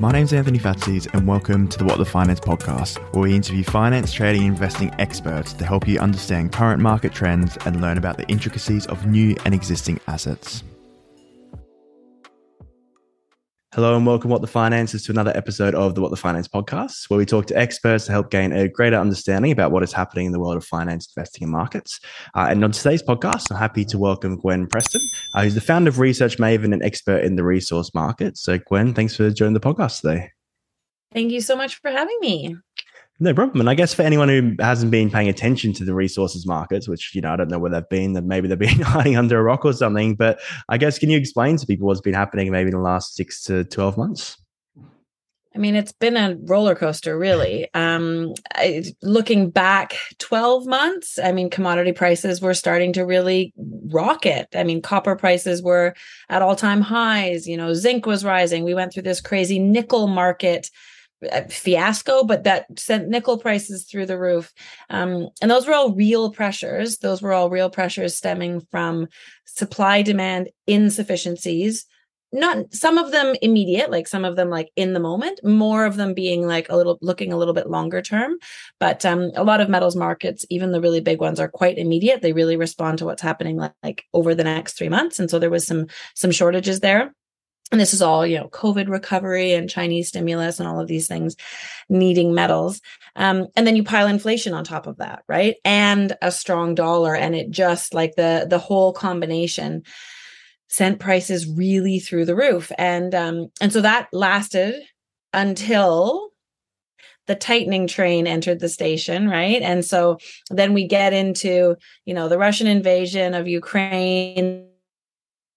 My name's Anthony Fatsis, and welcome to the What the Finance podcast, where we interview finance, trading, and investing experts to help you understand current market trends and learn about the intricacies of new and existing assets. Hello and welcome, What the Finance, to another episode of the What the Finance podcast, where we talk to experts to help gain a greater understanding about what is happening in the world of finance, investing, and markets. And on today's podcast, I'm happy to welcome Gwen Preston, who's the founder of Research Maven and expert in the resource market. So, Gwen, thanks for joining the podcast today. Thank you so much for having me. No problem. And I guess for anyone who hasn't been paying attention to the resources markets, which, I don't know where they've been, that maybe they've been hiding under a rock or something, but I guess, can you explain to people what's been happening maybe in the last 6 to 12 months? I mean, it's been a roller coaster, really. Looking back 12 months, commodity prices were starting to really rocket. Copper prices were at all-time highs, zinc was rising. We went through this crazy nickel market fiasco, but that sent nickel prices through the roof. And those were all real pressures. Those were all real pressures stemming from supply demand insufficiencies. Not some of them immediate, like some of them like in the moment, more of them being like a little bit longer term. But a lot of metals markets, even the really big ones, are quite immediate. They really respond to what's happening like over the next 3 months. And so there was some shortages there. And this is all, COVID recovery and Chinese stimulus and all of these things needing metals. And then you pile inflation on top of that, right? And a strong dollar. And it just like the whole combination sent prices really through the roof. And so that lasted until the tightening train entered the station, right? And so then we get into, the Russian invasion of Ukraine,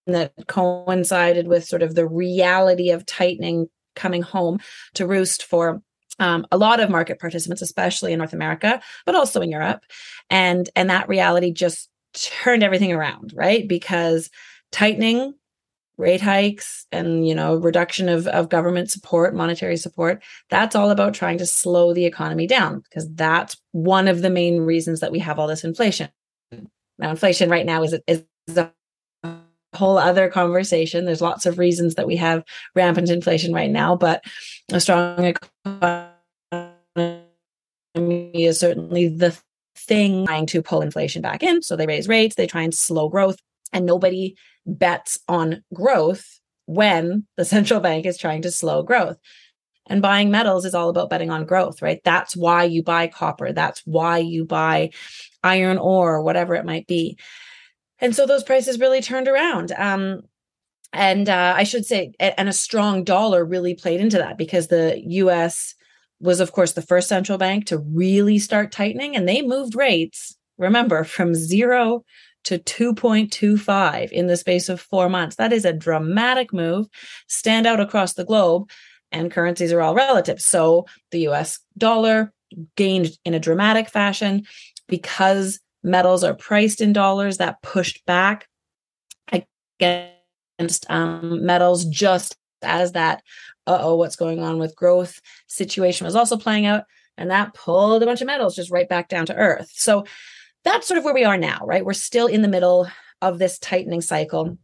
that coincided with sort of the reality of tightening coming home to roost for a lot of market participants, especially in North America, but also in Europe. And that reality just turned everything around, right? Because tightening, rate hikes, and, reduction of government support, monetary support, that's all about trying to slow the economy down, because that's one of the main reasons that we have all this inflation. Now, inflation right now is a whole other conversation. There's lots of reasons that we have rampant inflation right now, but a strong economy is certainly the thing trying to pull inflation back in. So they raise rates, they try and slow growth, and nobody bets on growth when the central bank is trying to slow growth. And buying metals is all about betting on growth, right? That's why you buy copper. That's why you buy iron ore, whatever it might be. And so those prices really turned around. I should say, and a strong dollar really played into that, because the US was, of course, the first central bank to really start tightening. And they moved rates, remember, from 0 to 2.25 in the space of 4 months. That is a dramatic move, stand out across the globe, and currencies are all relative. So the US dollar gained in a dramatic fashion because metals are priced in dollars. That pushed back against metals, just as that, what's going on with growth situation was also playing out. And that pulled a bunch of metals just right back down to earth. So that's sort of where we are now, right? We're still in the middle of this tightening cycle.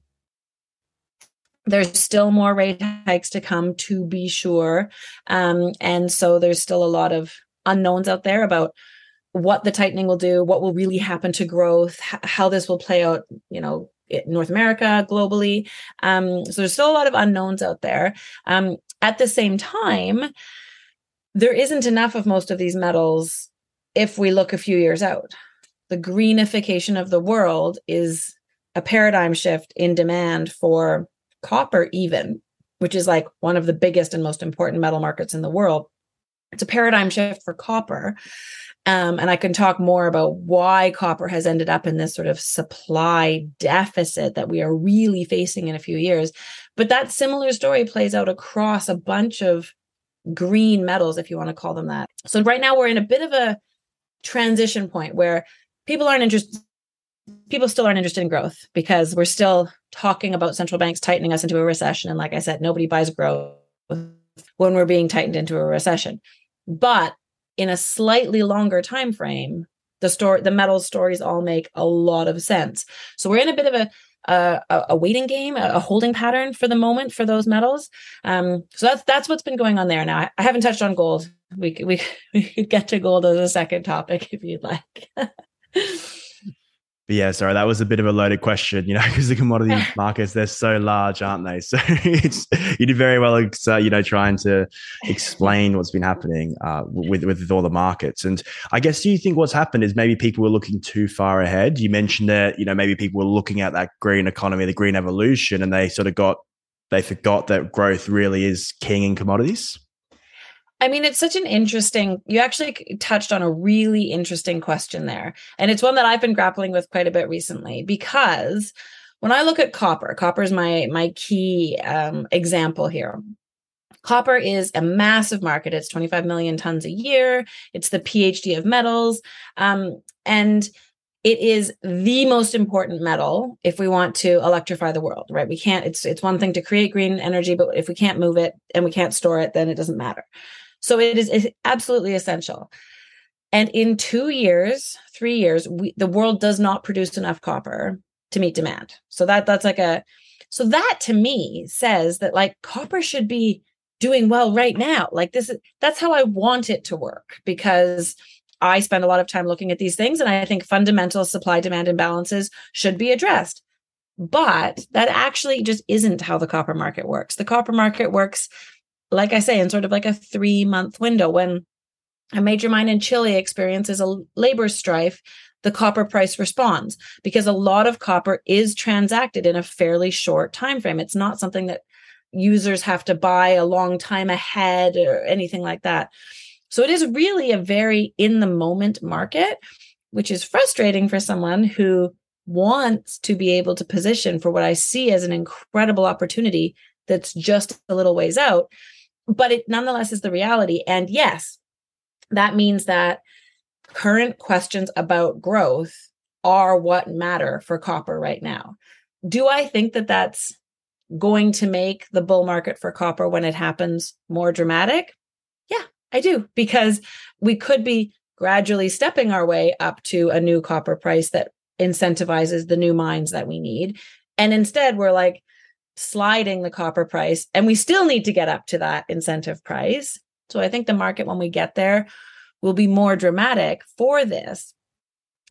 There's still more rate hikes to come, to be sure. And so there's still a lot of unknowns out there about what the tightening will do, what will really happen to growth, how this will play out, North America, globally. So there's still a lot of unknowns out there. At the same time, there isn't enough of most of these metals if we look a few years out. The greenification of the world is a paradigm shift in demand for copper even, which is like one of the biggest and most important metal markets in the world. It's a paradigm shift for copper. And I can talk more about why copper has ended up in this sort of supply deficit that we are really facing in a few years. But that similar story plays out across a bunch of green metals, if you want to call them that. So right now we're in a bit of a transition point where people still aren't interested in growth, because we're still talking about central banks tightening us into a recession. And like I said, nobody buys growth when we're being tightened into a recession. But in a slightly longer time frame, the metal stories all make a lot of sense. So we're in a bit of a a waiting game, a holding pattern for the moment for those metals. So that's what's been going on there. Now, I haven't touched on gold. We could get to gold as a second topic if you'd like. But yeah, sorry, that was a bit of a loaded question, you know, because the commodity markets, they're so large, aren't they? So you did very well, you know, trying to explain what's been happening with all the markets. And I guess, do you think what's happened is maybe people were looking too far ahead? You mentioned that, you know, maybe people were looking at that green economy, the green evolution, and they forgot that growth really is king in commodities. I mean, it's such an interesting, you actually touched on a really interesting question there. And it's one that I've been grappling with quite a bit recently, because when I look at copper is my key example here. Copper is a massive market. It's 25 million tons a year. It's the PhD of metals. And it is the most important metal if we want to electrify the world, right? We can't, it's one thing to create green energy, but if we can't move it and we can't store it, then it doesn't matter. So it is absolutely essential. And in 2 years, 3 years, the world does not produce enough copper to meet demand. So so that to me says that like copper should be doing well right now. Like that's how I want it to work, because I spend a lot of time looking at these things, and I think fundamental supply-demand imbalances should be addressed. But that actually just isn't how the copper market works. The copper market works, like I say, in sort of like a 3-month window. When a major mine in Chile experiences a labor strife, the copper price responds because a lot of copper is transacted in a fairly short time frame. It's not something that users have to buy a long time ahead or anything like that. So it is really a very in-the-moment market, which is frustrating for someone who wants to be able to position for what I see as an incredible opportunity that's just a little ways out. But it nonetheless is the reality. And yes, that means that current questions about growth are what matter for copper right now. Do I think that that's going to make the bull market for copper when it happens more dramatic? Yeah, I do, because we could be gradually stepping our way up to a new copper price that incentivizes the new mines that we need. And instead, we're like sliding the copper price, and we still need to get up to that incentive price. So I think the market, when we get there, will be more dramatic for this.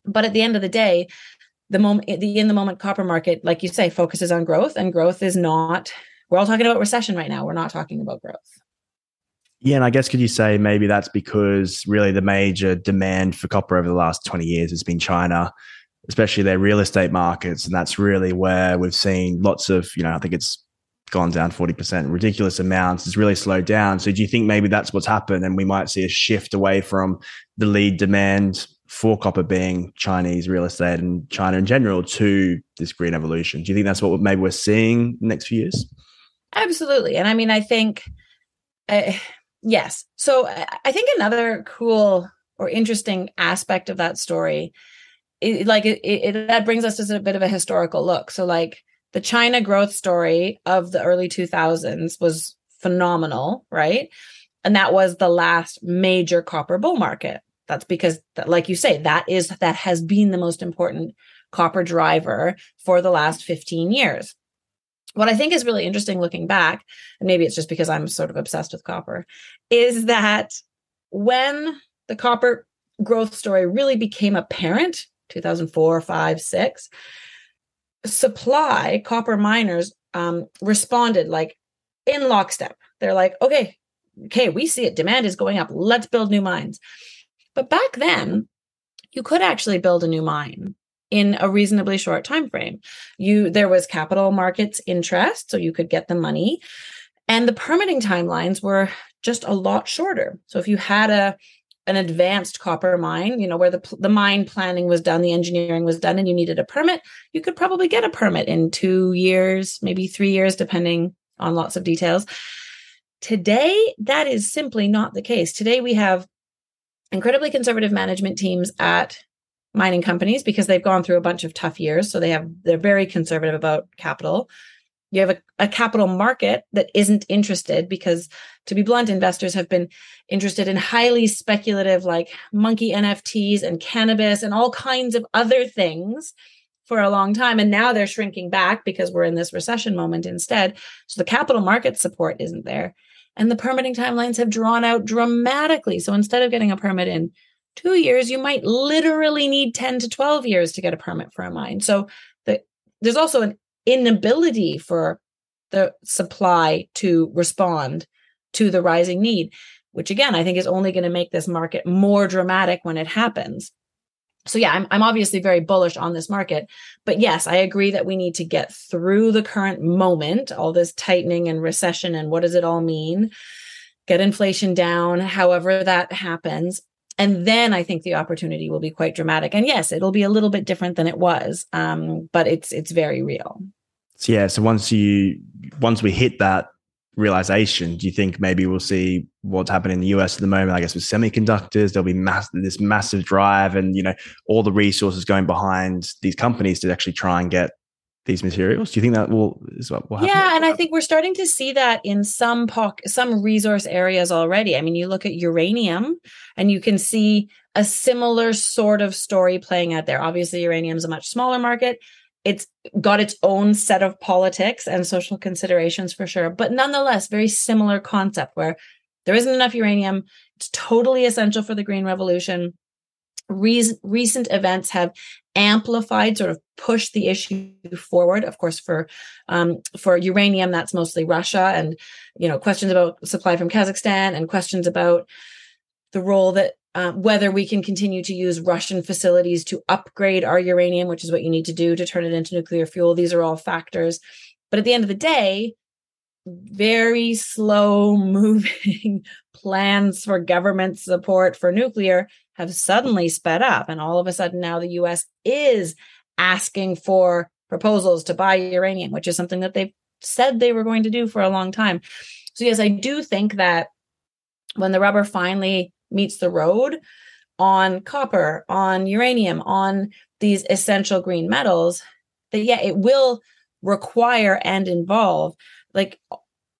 But at the end of the day, the in-the-moment copper market, like you say, focuses on growth, and growth is not, we're all talking about recession right now. We're not talking about growth. Yeah, and I guess could you say maybe that's because really the major demand for copper over the last 20 years has been China, especially their real estate markets, and that's really where we've seen lots of, you know, I think it's gone down 40%, ridiculous amounts. It's really slowed down. So do you think maybe that's what's happened, and we might see a shift away from the lead demand for copper being Chinese real estate and China in general to this green evolution? Do you think that's what maybe we're seeing in the next few years? Absolutely. And I mean, I think... Yes. So I think another cool or interesting aspect of that story, that brings us to a bit of a historical look. So like the China growth story of the early 2000s was phenomenal, right? And that was the last major copper bull market. That's because, like you say, that has been the most important copper driver for the last 15 years. What I think is really interesting looking back, and maybe it's just because I'm sort of obsessed with copper, is that when the copper growth story really became apparent, 2004, 5, 6, supply, copper miners responded like in lockstep. They're like, okay, we see it. Demand is going up. Let's build new mines. But back then, you could actually build a new mine in a reasonably short time frame. There was capital markets interest, so you could get the money. And the permitting timelines were just a lot shorter. So if you had an advanced copper mine, you know, where the mine planning was done, the engineering was done, and you needed a permit, you could probably get a permit in 2 years, maybe 3 years, depending on lots of details. Today, that is simply not the case. Today, we have incredibly conservative management teams at mining companies because they've gone through a bunch of tough years. So they're very conservative about capital. You have a capital market that isn't interested because, to be blunt, investors have been interested in highly speculative, like monkey NFTs and cannabis and all kinds of other things for a long time. And now they're shrinking back because we're in this recession moment instead. So the capital market support isn't there. And the permitting timelines have drawn out dramatically. So instead of getting a permit in 2 years, you might literally need 10 to 12 years to get a permit for a mine. So there's also an inability for the supply to respond to the rising need, which again, I think is only going to make this market more dramatic when it happens. So yeah, I'm obviously very bullish on this market, but yes, I agree that we need to get through the current moment, all this tightening and recession and what does it all mean, get inflation down, however that happens. And then I think the opportunity will be quite dramatic. And yes, it'll be a little bit different than it was, but it's very real. So yeah, so once we hit that realization, do you think maybe we'll see what's happening in the US at the moment? I guess with semiconductors, there'll be this massive drive, and all the resources going behind these companies to actually try and get these materials. Do you think that will happen? Yeah, and I think we're starting to see that in some resource areas already. I mean, you look at uranium, and you can see a similar sort of story playing out there. Obviously, uranium is a much smaller market. It's got its own set of politics and social considerations for sure, but nonetheless, very similar concept where there isn't enough uranium. It's totally essential for the green revolution. Recent events have amplified, sort of pushed the issue forward. Of course, for uranium, that's mostly Russia, and questions about supply from Kazakhstan and questions about the role that whether we can continue to use Russian facilities to upgrade our uranium, which is what you need to do to turn it into nuclear fuel. These are all factors. But at the end of the day, very slow moving plans for government support for nuclear have suddenly sped up. And all of a sudden now the US is asking for proposals to buy uranium, which is something that they've said they were going to do for a long time. So yes, I do think that when the rubber finally meets the road on copper, on uranium, on these essential green metals, that yeah, it will require and involve like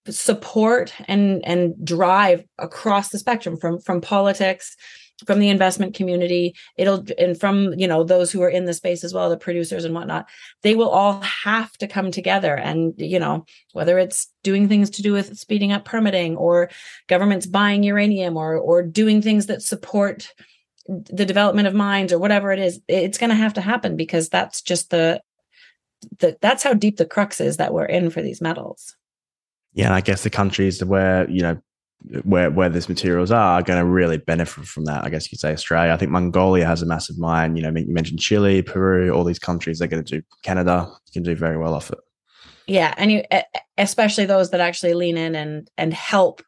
support and drive across the spectrum from politics, from the investment community, and from those who are in the space as well, the producers and whatnot. They will all have to come together, and whether it's doing things to do with speeding up permitting, or governments buying uranium, or doing things that support the development of mines, or whatever it is, it's going to have to happen, because that's just that's how deep the crux is that we're in for these metals. Yeah, and I guess the countries where where these materials are going to really benefit from that. I guess you could say Australia. I think Mongolia has a massive mine. You mentioned Chile, Peru, all these countries. They're going to do Canada. You can do very well off it. Yeah, and especially those that actually lean in and help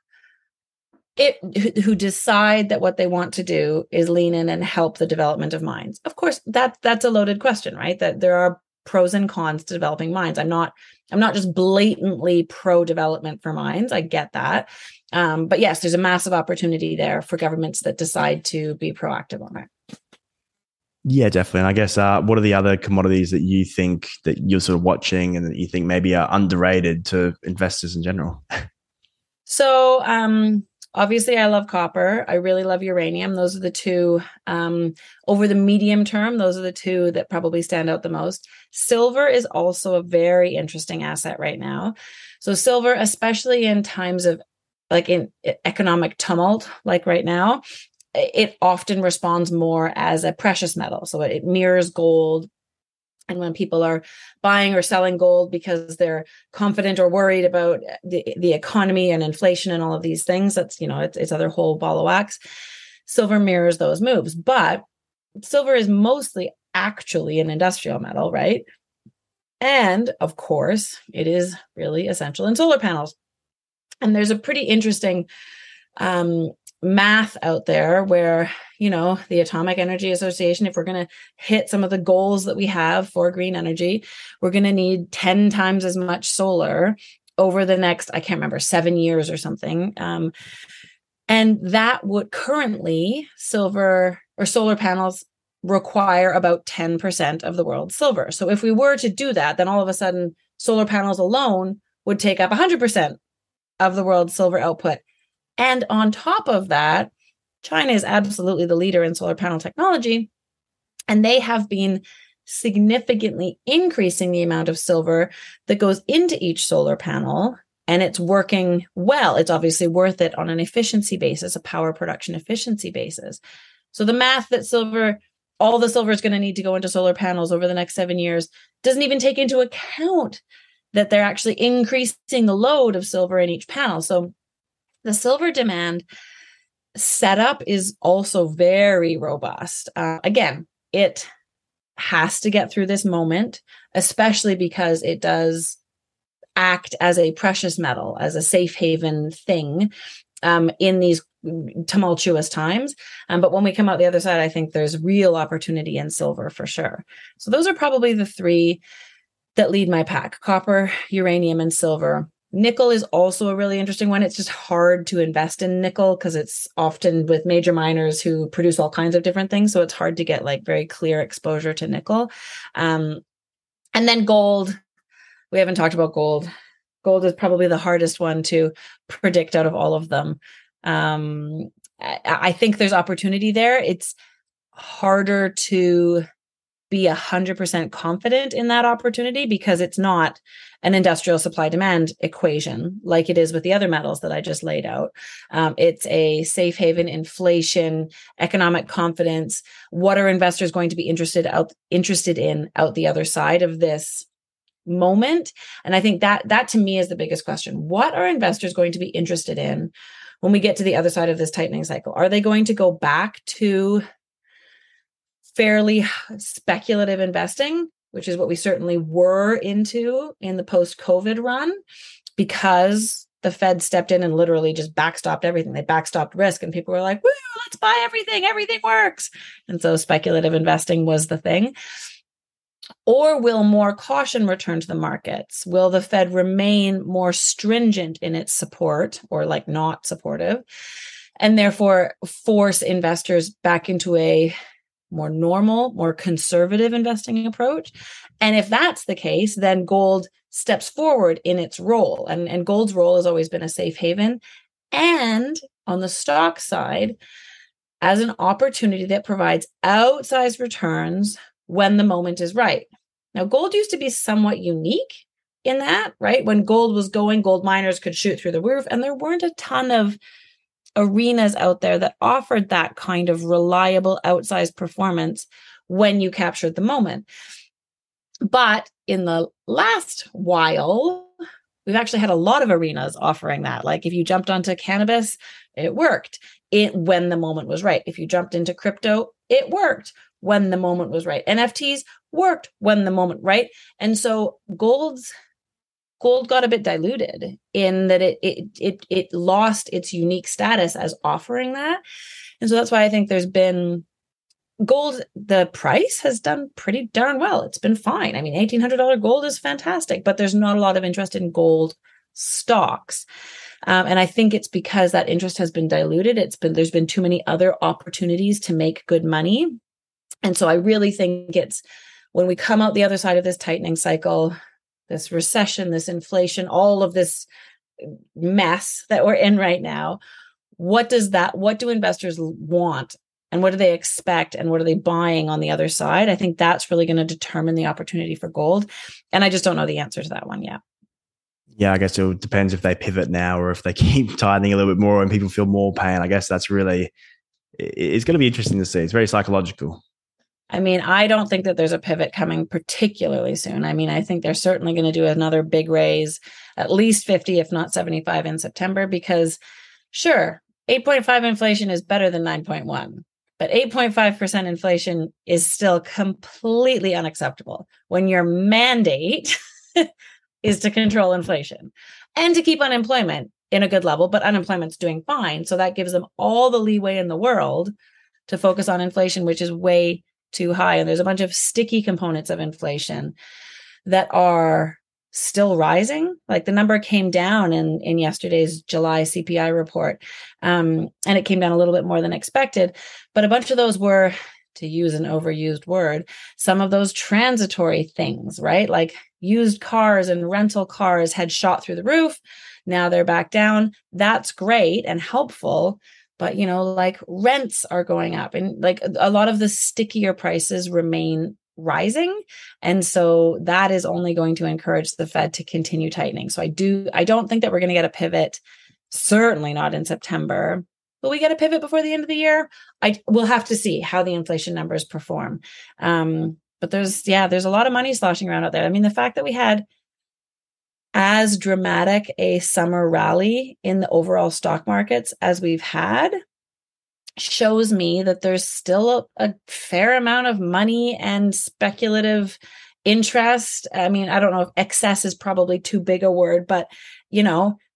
it, who decide that what they want to do is lean in and help the development of mines. Of course, that's a loaded question, right? That there are pros and cons to developing mines. I'm not just blatantly pro development for mines. I get that. But yes, there's a massive opportunity there for governments that decide to be proactive on it. Yeah, definitely. And I guess what are the other commodities that you think that you're sort of watching and that you think maybe are underrated to investors in general? So obviously I love copper. I really love uranium. Those are the two over the medium term. Those are the two that probably stand out the most. Silver is also a very interesting asset right now. So silver, especially in times of like in economic tumult, like right now, it often responds more as a precious metal. So it mirrors gold. And when people are buying or selling gold because they're confident or worried about the economy and inflation and all of these things, that's, it's other whole ball of wax. Silver mirrors those moves. But silver is mostly actually an industrial metal, right? And of course, it is really essential in solar panels. And there's a pretty interesting math out there where, the Atomic Energy Association, if we're going to hit some of the goals that we have for green energy, we're going to need 10 times as much solar over the next, I can't remember, 7 years or something. And that would currently silver or solar panels require about 10% of the world's silver. So if we were to do that, then all of a sudden solar panels alone would take up 100% of the world's silver output. And on top of that, China is absolutely the leader in solar panel technology. And they have been significantly increasing the amount of silver that goes into each solar panel, and it's working well. It's obviously worth it on an efficiency basis, a power production efficiency basis. So the math that silver, all the silver is going to need to go into solar panels over the next 7 years doesn't even take into account that they're actually increasing the load of silver in each panel. So the silver demand setup is also very robust. Again, it has to get through this moment, especially because it does act as a precious metal, as a safe haven thing in these tumultuous times. But when we come out the other side, I think there's real opportunity in silver for sure. So those are probably the three that lead my pack: copper, uranium, and silver. Nickel is also a really interesting one. It's just hard to invest in nickel because it's often with major miners who produce all kinds of different things. So it's hard to get like very clear exposure to nickel. And then gold. We haven't talked about gold. Gold is probably the hardest one to predict out of all of them. I think there's opportunity there. It's harder to be 100% confident in that opportunity because it's not an industrial supply demand equation like it is with the other metals that I just laid out. It's a safe haven, inflation, economic confidence. What are investors going to be interested in out the other side of this moment? And I think that to me is the biggest question. What are investors going to be interested in when we get to the other side of this tightening cycle? Are they going to go back to fairly speculative investing, which is what we certainly were into in the post-COVID run, because the Fed stepped in and literally just backstopped everything. They backstopped risk and people were like, woo, let's buy everything. Everything works. And so speculative investing was the thing. Or will more caution return to the markets? Will the Fed remain more stringent in its support or like not supportive, and therefore force investors back into a more normal, more conservative investing approach? And if that's the case, then gold steps forward in its role. And gold's role has always been a safe haven. And on the stock side, as an opportunity that provides outsized returns when the moment is right. Now, gold used to be somewhat unique in that, right? When gold was going, gold miners could shoot through the roof, and there weren't a ton of arenas out there that offered that kind of reliable outsized performance when you captured the moment. But in the last while, we've actually had a lot of arenas offering that. Like if you jumped onto cannabis, it worked when the moment was right. If you jumped into crypto, it worked when the moment was right. NFTs worked when the moment, right? And so gold got a bit diluted in that it lost its unique status as offering that. And so that's why I think there's been gold, the price has done pretty darn well. It's been fine. I mean, $1,800 gold is fantastic, but there's not a lot of interest in gold stocks. And I think it's because that interest has been diluted. There's been too many other opportunities to make good money. And so I really think it's when we come out the other side of this tightening cycle, this recession, this inflation, all of this mess that we're in right now, what do investors want? And what do they expect? And what are they buying on the other side? I think that's really going to determine the opportunity for gold. And I just don't know the answer to that one yet. Yeah, I guess it depends if they pivot now or if they keep tightening a little bit more and people feel more pain. I guess that's really, it's going to be interesting to see. It's very psychological. I mean, I don't think that there's a pivot coming particularly soon. I mean, I think they're certainly going to do another big raise, at least 50, if not 75 in September, because sure, 8.5 inflation is better than 9.1, but 8.5% inflation is still completely unacceptable when your mandate is to control inflation and to keep unemployment in a good level, but unemployment's doing fine. So that gives them all the leeway in the world to focus on inflation, which is way too high. And there's a bunch of sticky components of inflation that are still rising. Like the number came down in yesterday's July CPI report. And it came down a little bit more than expected, but a bunch of those were, to use an overused word, some of those transitory things, right? Like used cars and rental cars had shot through the roof. Now they're back down. That's great and helpful. But, you know, like rents are going up and like a lot of the stickier prices remain rising. And so that is only going to encourage the Fed to continue tightening. So I don't think that we're going to get a pivot, certainly not in September, but we get a pivot before the end of the year. We'll have to see how the inflation numbers perform. But there's a lot of money sloshing around out there. I mean, the fact that we had as dramatic a summer rally in the overall stock markets as we've had shows me that there's still a fair amount of money and speculative interest. I mean, I don't know if excess is probably too big a word, but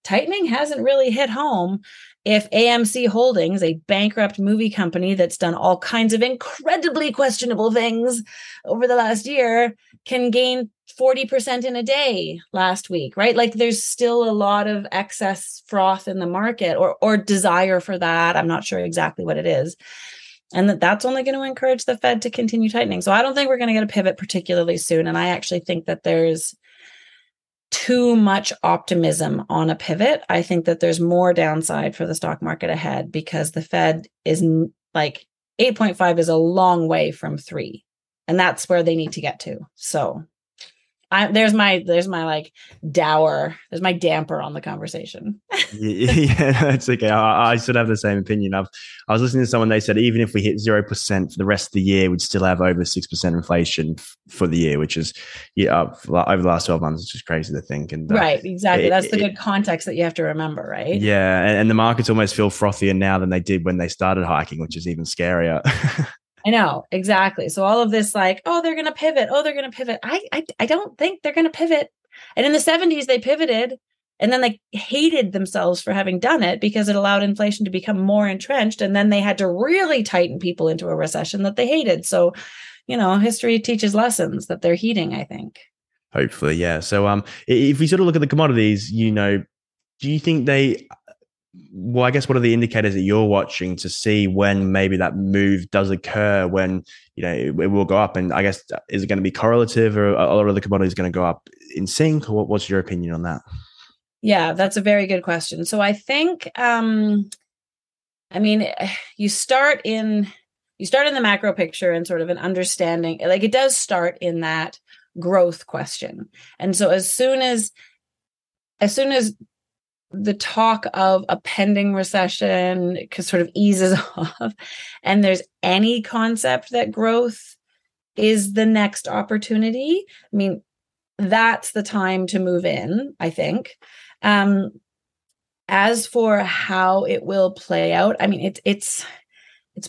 tightening hasn't really hit home. If AMC Holdings, a bankrupt movie company that's done all kinds of incredibly questionable things over the last year, can gain 40% in a day last week, right? Like there's still a lot of excess froth in the market or desire for that. I'm not sure exactly what it is. And that's only going to encourage the Fed to continue tightening. So I don't think we're going to get a pivot particularly soon. And I actually think that there's too much optimism on a pivot. I think that there's more downside for the stock market ahead because the Fed is like 8.5 is a long way from 3, and that's where they need to get to. So there's my damper on the conversation. Yeah, it's okay. I still have the same opinion. I was listening to someone, they said even if we hit 0% for the rest of the year, we'd still have over 6% inflation for the year, which is over the last 12 months, it's just crazy to think. And right, exactly. That's the good context that you have to remember, right? Yeah, and the markets almost feel frothier now than they did when they started hiking, which is even scarier. I know, exactly. So all of this like, oh, they're going to pivot. Oh, they're going to pivot. I don't think they're going to pivot. And in the 70s, they pivoted and then they hated themselves for having done it because it allowed inflation to become more entrenched. And then they had to really tighten people into a recession that they hated. So, history teaches lessons that they're heeding, I think. Hopefully, yeah. So if we sort of look at the commodities, do you think well, I guess what are the indicators that you're watching to see when maybe that move does occur, when it will go up? And I guess, is it going to be correlative, or a lot of the commodities going to go up in sync? Or what's your opinion on that? Yeah, that's a very good question. So I think, you start in the macro picture and sort of an understanding, like it does start in that growth question. And so as soon as the talk of a pending recession sort of eases off, and there's any concept that growth is the next opportunity, I mean, that's the time to move in, I think. As for how it will play out, I mean, it's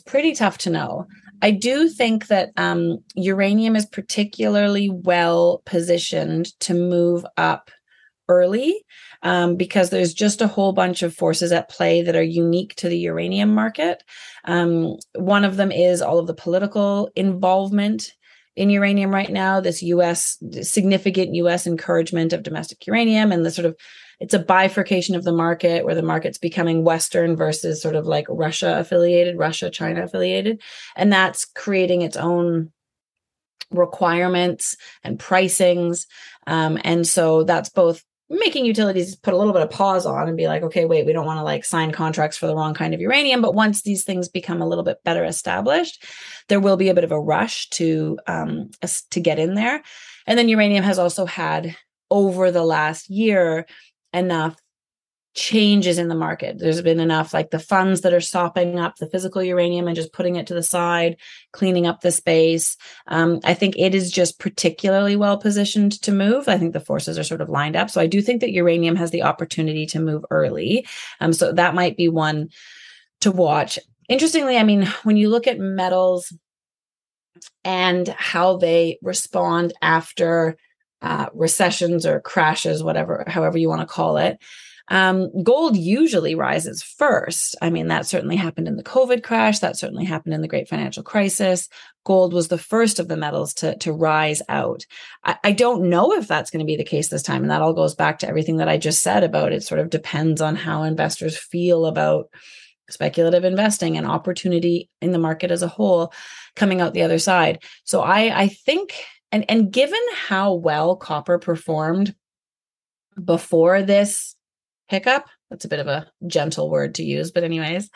pretty tough to know. I do think that uranium is particularly well positioned to move up early, because there's just a whole bunch of forces at play that are unique to the uranium market. One of them is all of the political involvement in uranium right now, this significant U.S. encouragement of domestic uranium, and the sort of, it's a bifurcation of the market where the market's becoming Western versus sort of like Russia, China-affiliated. And that's creating its own requirements and pricings. And so that's both making utilities put a little bit of pause on and be like, okay, wait, we don't want to like sign contracts for the wrong kind of uranium. But once these things become a little bit better established, there will be a bit of a rush to get in there. And then uranium has also had, over the last year, enough changes in the market. There's been enough, like the funds that are sopping up the physical uranium and just putting it to the side, cleaning up the space. I think it is just particularly well positioned to move. I think the forces are sort of lined up. So I do think that uranium has the opportunity to move early. So that might be one to watch. Interestingly, I mean, when you look at metals and how they respond after recessions or crashes, however you want to call it, gold usually rises first. I mean, that certainly happened in the COVID crash. That certainly happened in the Great Financial Crisis. Gold was the first of the metals to rise out. I don't know if that's going to be the case this time. And that all goes back to everything that I just said about it sort of depends on how investors feel about speculative investing and opportunity in the market as a whole coming out the other side. So I think, and given how well copper performed before this hiccup, that's a bit of a gentle word to use, but anyways,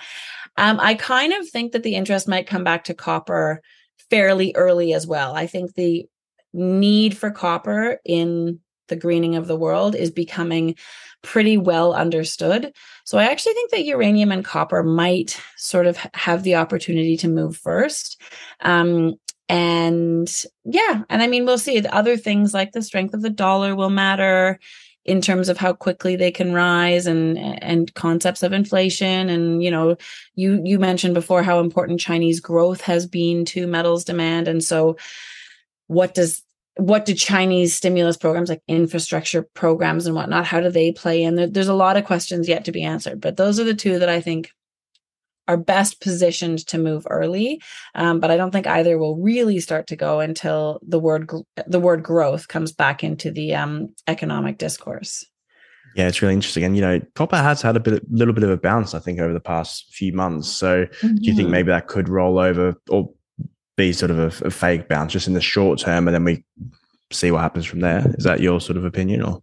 I kind of think that the interest might come back to copper fairly early as well. I think the need for copper in the greening of the world is becoming pretty well understood. So I actually think that uranium and copper might sort of have the opportunity to move first. And I mean, we'll see. Other things like the strength of the dollar will matter in terms of how quickly they can rise, and concepts of inflation. And, you know, you mentioned before how important Chinese growth has been to metals demand. And so what do Chinese stimulus programs, like infrastructure programs and whatnot, how do they play in? There's a lot of questions yet to be answered, but those are the two that I think are best positioned to move early. But I don't think either will really start to go until the word growth comes back into the economic discourse. Yeah, it's really interesting. And, you know, copper has had a little bit of a bounce, I think, over the past few months. So do you think maybe that could roll over or be sort of a fake bounce just in the short term, and then we see what happens from there? Is that your sort of opinion, or?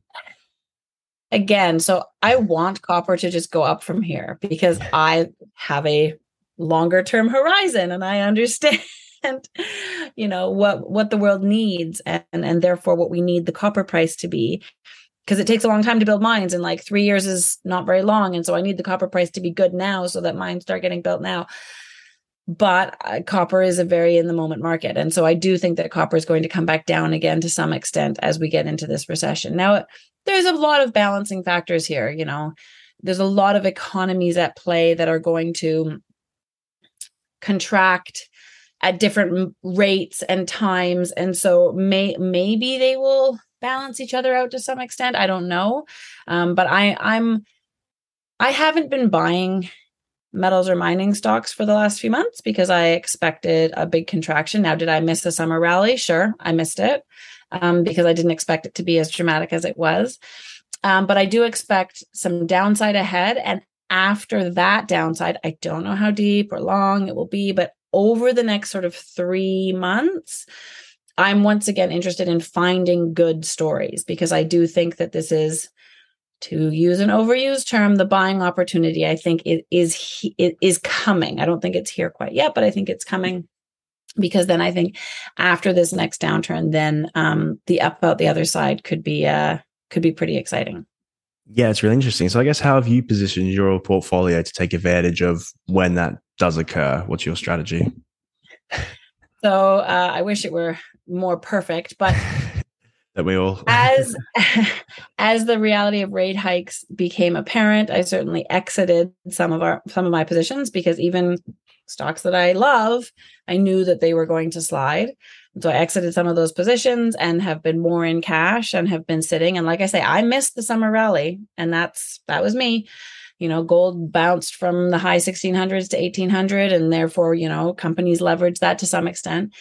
Again, so I want copper to just go up from here because I have a longer term horizon and I understand, you know, what the world needs and therefore what we need the copper price to be, because it takes a long time to build mines, and like 3 years is not very long. And so I need the copper price to be good now so that mines start getting built now. But copper is a very in the moment market. And so I do think that copper is going to come back down again to some extent as we get into this recession. Now, there's a lot of balancing factors here. You know, there's a lot of economies at play that are going to contract at different rates and times. And so maybe they will balance each other out to some extent. I don't know. But I haven't been buying metals or mining stocks for the last few months because I expected a big contraction. Now, did I miss the summer rally? Sure, I missed it because I didn't expect it to be as dramatic as it was. But I do expect some downside ahead. And after that downside, I don't know how deep or long it will be, but over the next sort of 3 months, I'm once again interested in finding good stories, because I do think that this is, to use an overused term, the buying opportunity. I think it is coming. I don't think it's here quite yet, but I think it's coming, because then I think after this next downturn, then the other side could be pretty exciting. Yeah, it's really interesting. So I guess, how have you positioned your portfolio to take advantage of when that does occur? What's your strategy? So I wish it were more perfect, but. That we all as the reality of rate hikes became apparent, I certainly exited some of my positions, because even stocks that I love, I knew that they were going to slide. And so I exited some of those positions and have been more in cash and have been sitting. And like I say, I missed the summer rally, and that was me. You know, gold bounced from the high 1600s to 1800, and therefore, you know, companies leveraged that to some extent.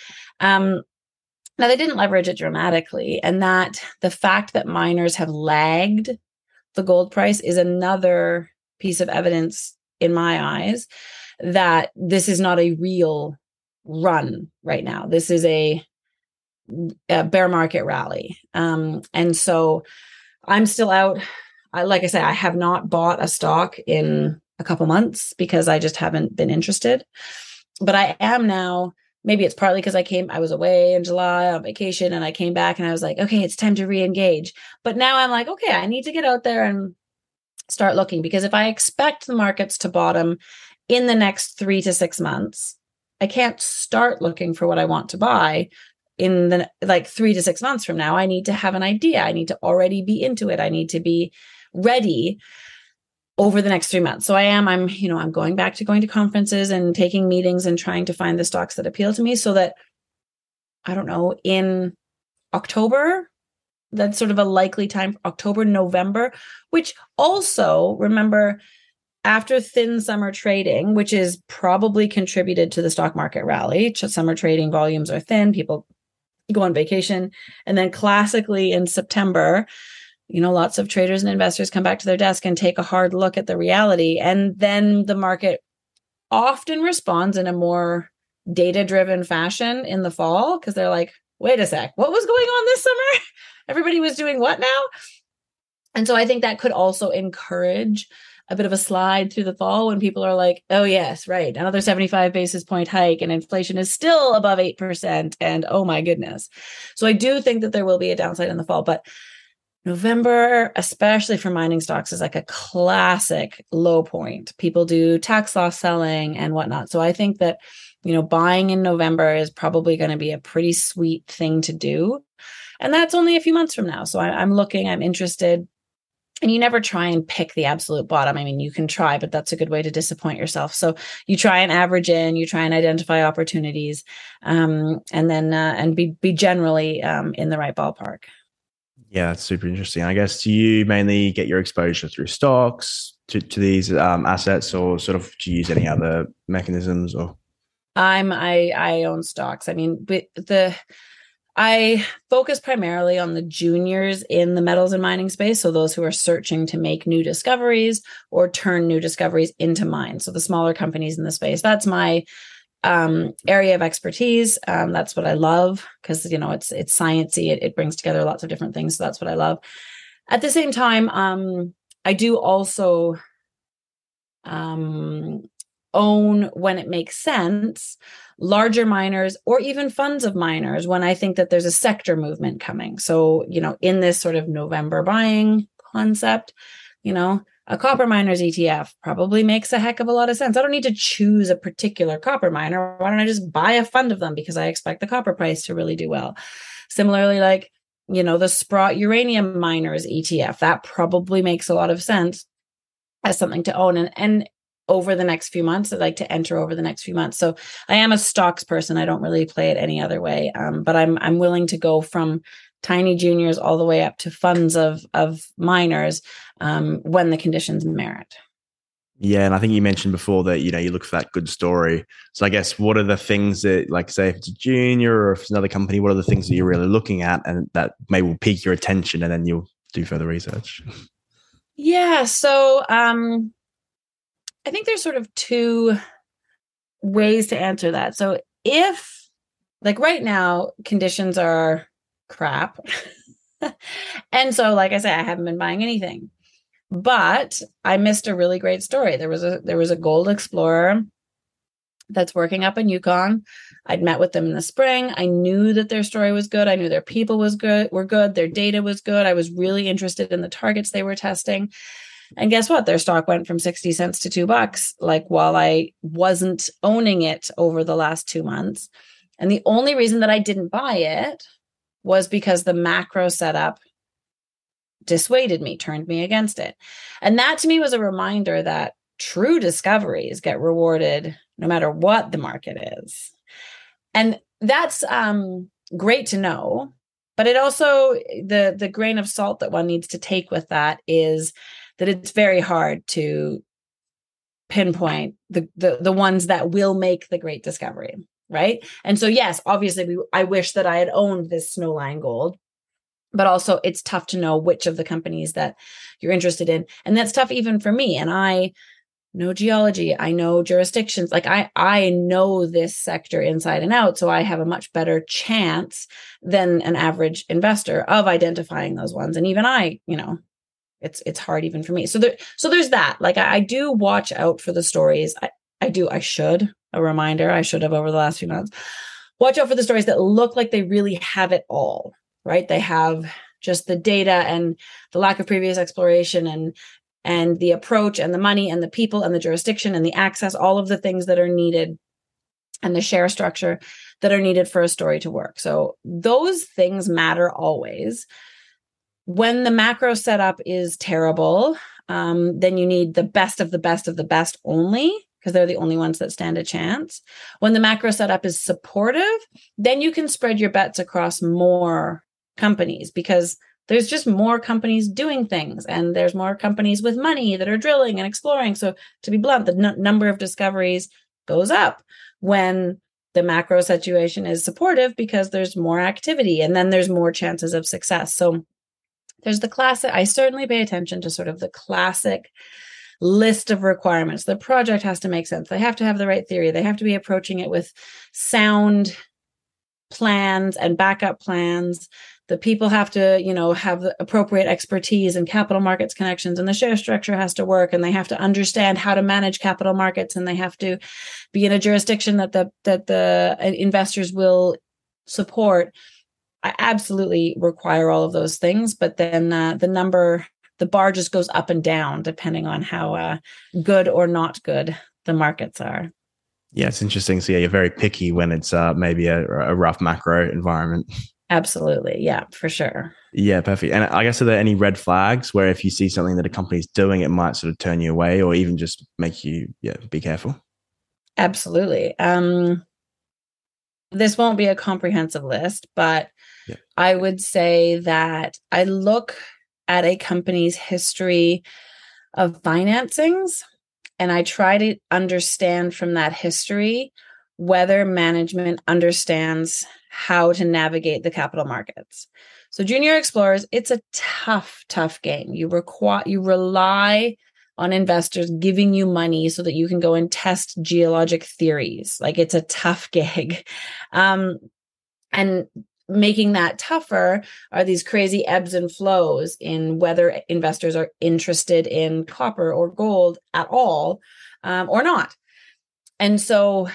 Now, they didn't leverage it dramatically, and that the fact that miners have lagged the gold price is another piece of evidence in my eyes that this is not a real run right now. This is a bear market rally. And so I'm still out. Like I said, I have not bought a stock in a couple months because I just haven't been interested, but I am now. Maybe it's partly because I was away in July on vacation, and I came back and I was like, okay, it's time to re-engage. But now I'm like, okay, I need to get out there and start looking, because if I expect the markets to bottom in the next 3 to 6 months, I can't start looking for what I want to buy in the 3 to 6 months from now. I need to have an idea. I need to already be into it. I need to be ready over the next 3 months. So I'm going back to going to conferences and taking meetings and trying to find the stocks that appeal to me, so that, I don't know, in October, that's sort of a likely time, October, November, which also, remember, after thin summer trading, which is probably contributed to the stock market rally, summer trading volumes are thin, people go on vacation. And then classically in September, you know, lots of traders and investors come back to their desk and take a hard look at the reality. And then the market often responds in a more data-driven fashion in the fall, because they're like, wait a sec, what was going on this summer? Everybody was doing what now? And so I think that could also encourage a bit of a slide through the fall when people are like, oh, yes, right. Another 75 basis point hike and inflation is still above 8%. And oh, my goodness. So I do think that there will be a downside in the fall. But November, especially for mining stocks, is like a classic low point. People do tax loss selling and whatnot. So I think that, you know, buying in November is probably going to be a pretty sweet thing to do. And that's only a few months from now. So I'm looking, I'm interested. And you never try and pick the absolute bottom. I mean, you can try, but that's a good way to disappoint yourself. So you try and average in, you try and identify opportunities, and then and be generally in the right ballpark. Yeah, that's super interesting. I guess, do you mainly get your exposure through stocks to these assets, or sort of do you use any other mechanisms? Or I own stocks. I mean, but I focus primarily on the juniors in the metals and mining space. So those who are searching to make new discoveries or turn new discoveries into mines. So the smaller companies in the space, that's my area of expertise. That's what I love because, you know, it's sciencey. It brings together lots of different things. So that's what I love. At the same time, I do also own, when it makes sense, larger miners or even funds of miners when I think that there's a sector movement coming. So, you know, in this sort of November buying concept, you know, a copper miners ETF probably makes a heck of a lot of sense. I don't need to choose a particular copper miner. Why don't I just buy a fund of them because I expect the copper price to really do well? Similarly, like, you know, the Sprott uranium miners ETF, that probably makes a lot of sense as something to own. And over the next few months, I'd like to enter over the next few months. So I am a stocks person. I don't really play it any other way. But I'm willing to go from tiny juniors all the way up to funds of miners when the conditions merit. Yeah. And I think you mentioned before that, you know, you look for that good story. So I guess what are the things that, like, say if it's a junior or if it's another company, what are the things that you're really looking at and that maybe will pique your attention and then you'll do further research? Yeah. So, I think there's sort of two ways to answer that. So if, like, right now conditions are crap. And so, like I said, I haven't been buying anything, but I missed a really great story. There was a gold explorer that's working up in Yukon. I'd met with them in the spring. I knew that their story was good. I knew their people were good. Their data was good. I was really interested in the targets they were testing. And guess what? Their stock went from 60 cents to $2, like, while I wasn't owning it over the last 2 months. And the only reason that I didn't buy it was because the macro setup dissuaded me, turned me against it. And that to me was a reminder that true discoveries get rewarded no matter what the market is. And that's great to know. But it also, the grain of salt that one needs to take with that is that it's very hard to pinpoint the ones that will make the great discovery, right? And so, yes, obviously, I wish that I had owned this Snowline Gold, but also it's tough to know which of the companies that you're interested in. And that's tough even for me. And I know geology. I know jurisdictions. Like, I know this sector inside and out. So I have a much better chance than an average investor of identifying those ones. And even I, you know, it's hard even for me. So there's that. Like, I do watch out for the stories. I should have over the last few months, watch out for the stories that look like they really have it all, right? They have just the data and the lack of previous exploration and the approach and the money and the people and the jurisdiction and the access, all of the things that are needed and the share structure that are needed for a story to work. So those things matter always. When the macro setup is terrible, then you need the best of the best of the best only, because they're the only ones that stand a chance. When the macro setup is supportive, then you can spread your bets across more companies because there's just more companies doing things and there's more companies with money that are drilling and exploring. So to be blunt, the number of discoveries goes up when the macro situation is supportive because there's more activity and then there's more chances of success. So there's the classic. I certainly pay attention to sort of the classic list of requirements. The project has to make sense. They have to have the right theory. They have to be approaching it with sound plans and backup plans. the people have to, you know, have the appropriate expertise and capital markets connections, and the share structure has to work, and they have to understand how to manage capital markets, and they have to be in a jurisdiction that the investors will support. I absolutely require all of those things, but then the bar just goes up and down depending on how good or not good the markets are. Yeah, it's interesting. So yeah, you're very picky when it's maybe a rough macro environment. Absolutely. Yeah, for sure. Yeah, perfect. And I guess, are there any red flags where if you see something that a company's doing, it might sort of turn you away or even just make you be careful? Absolutely. This won't be a comprehensive list, but yeah. I would say that I look at a company's history of financings, and I try to understand from that history whether management understands how to navigate the capital markets. So junior explorers, it's a tough, tough game. You rely on investors giving you money so that you can go and test geologic theories. Like, it's a tough gig. And making that tougher are these crazy ebbs and flows in whether investors are interested in copper or gold at all, or not. And so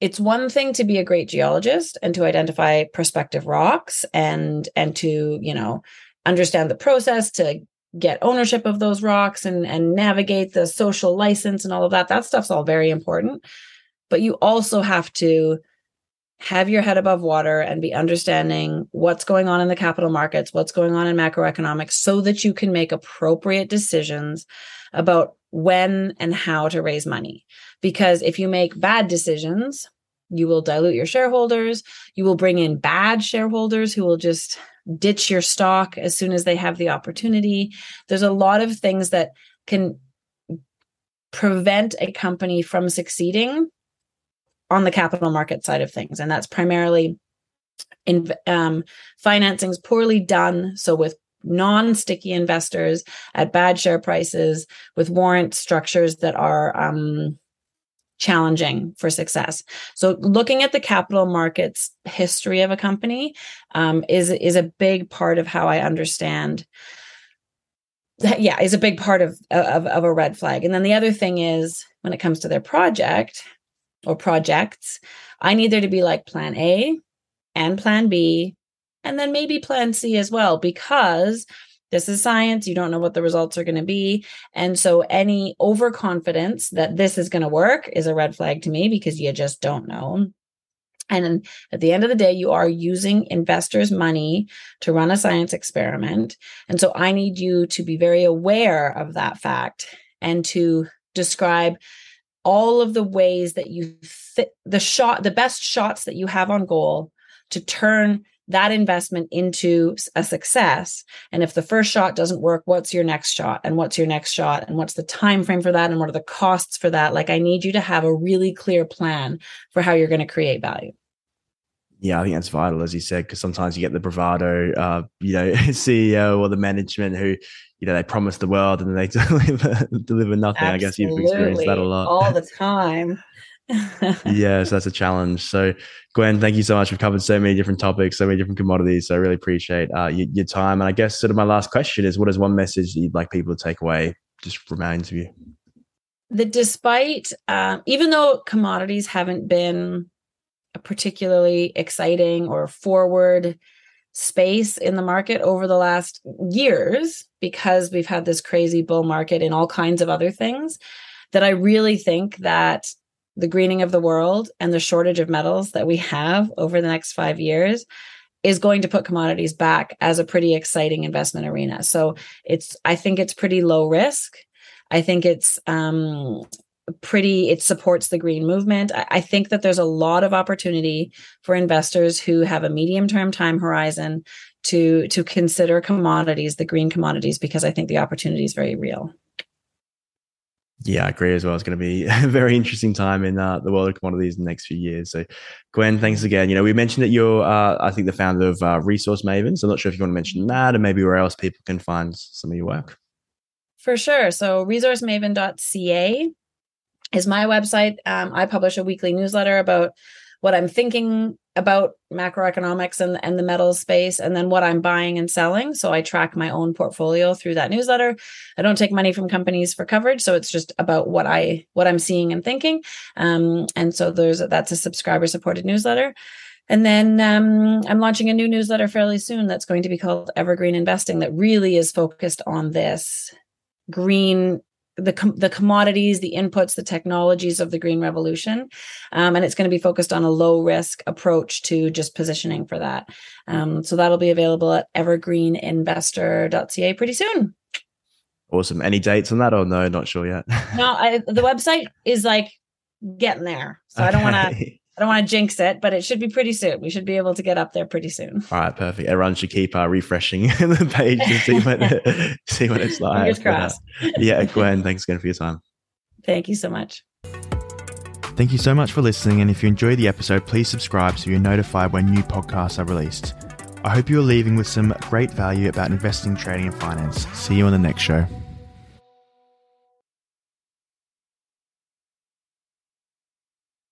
it's one thing to be a great geologist and to identify prospective rocks and to, you know, understand the process to get ownership of those rocks and navigate the social license and all of that. That stuff's all very important. But you also have to have your head above water and be understanding what's going on in the capital markets, what's going on in macroeconomics, so that you can make appropriate decisions about when and how to raise money. Because if you make bad decisions, you will dilute your shareholders. You will bring in bad shareholders who will just ditch your stock as soon as they have the opportunity. There's a lot of things that can prevent a company from succeeding on the capital market side of things. And that's primarily in financings poorly done. So with non-sticky investors at bad share prices, with warrant structures that are challenging for success. So looking at the capital markets history of a company is a big part of how I understand. Yeah, is a big part of a red flag. And then the other thing is, when it comes to their project or projects, I need there to be like plan A and plan B, and then maybe plan C as well, because this is science. You don't know what the results are going to be. And so any overconfidence that this is going to work is a red flag to me, because you just don't know. And at the end of the day, you are using investors' money to run a science experiment. And so I need you to be very aware of that fact and to describe all of the ways that you fit the best shots that you have on goal to turn that investment into a success. And if the first shot doesn't work, what's your next shot? And what's your next shot? And what's the time frame for that? And what are the costs for that? Like, I need you to have a really clear plan for how you're going to create value. Yeah, I think that's vital, as you said, because sometimes you get the bravado, CEO or the management who, they promise the world and they deliver nothing. Absolutely. I guess you've experienced that a lot. All the time. Yeah, so that's a challenge. So Gwen, thank you so much. We've covered so many different topics, so many different commodities. So I really appreciate your time. And I guess sort of my last question is, what is one message that you'd like people to take away just from our interview? That despite, even though commodities haven't been a particularly exciting or forward space in the market over the last years, because we've had this crazy bull market in all kinds of other things, that I really think that the greening of the world and the shortage of metals that we have over the next 5 years is going to put commodities back as a pretty exciting investment arena. So I think it's pretty low risk. I think it's it supports the green movement. I think that there's a lot of opportunity for investors who have a medium-term time horizon to consider commodities, the green commodities, because I think the opportunity is very real. Yeah, I agree as well. It's going to be a very interesting time in the world of commodities in the next few years. So Gwen, thanks again. We mentioned that you're, I think, the founder of Resource Maven. So I'm not sure if you want to mention that, and maybe where else people can find some of your work. For sure. So resourcemaven.ca is my website. I publish a weekly newsletter about what I'm thinking about macroeconomics and the metals space, and then what I'm buying and selling. So I track my own portfolio through that newsletter. I don't take money from companies for coverage. So it's just about what I'm seeing and thinking. And so that's a subscriber supported newsletter. And then I'm launching a new newsletter fairly soon that's going to be called Evergreen Investing, that really is focused on this green, the commodities, the inputs, the technologies of the green revolution. And it's going to be focused on a low risk approach to just positioning for that. So that'll be available at evergreeninvestor.ca pretty soon. Awesome. Any dates on that? Or no, not sure yet. The website is like getting there. So okay. I don't want to jinx it, but it should be pretty soon. We should be able to get up there pretty soon. All right, perfect. Everyone should keep refreshing the page and see what it's like. Fingers crossed. Yeah, Gwen, thanks again for your time. Thank you so much. Thank you so much for listening. And if you enjoyed the episode, please subscribe so you're notified when new podcasts are released. I hope you're leaving with some great value about investing, trading, and finance. See you on the next show.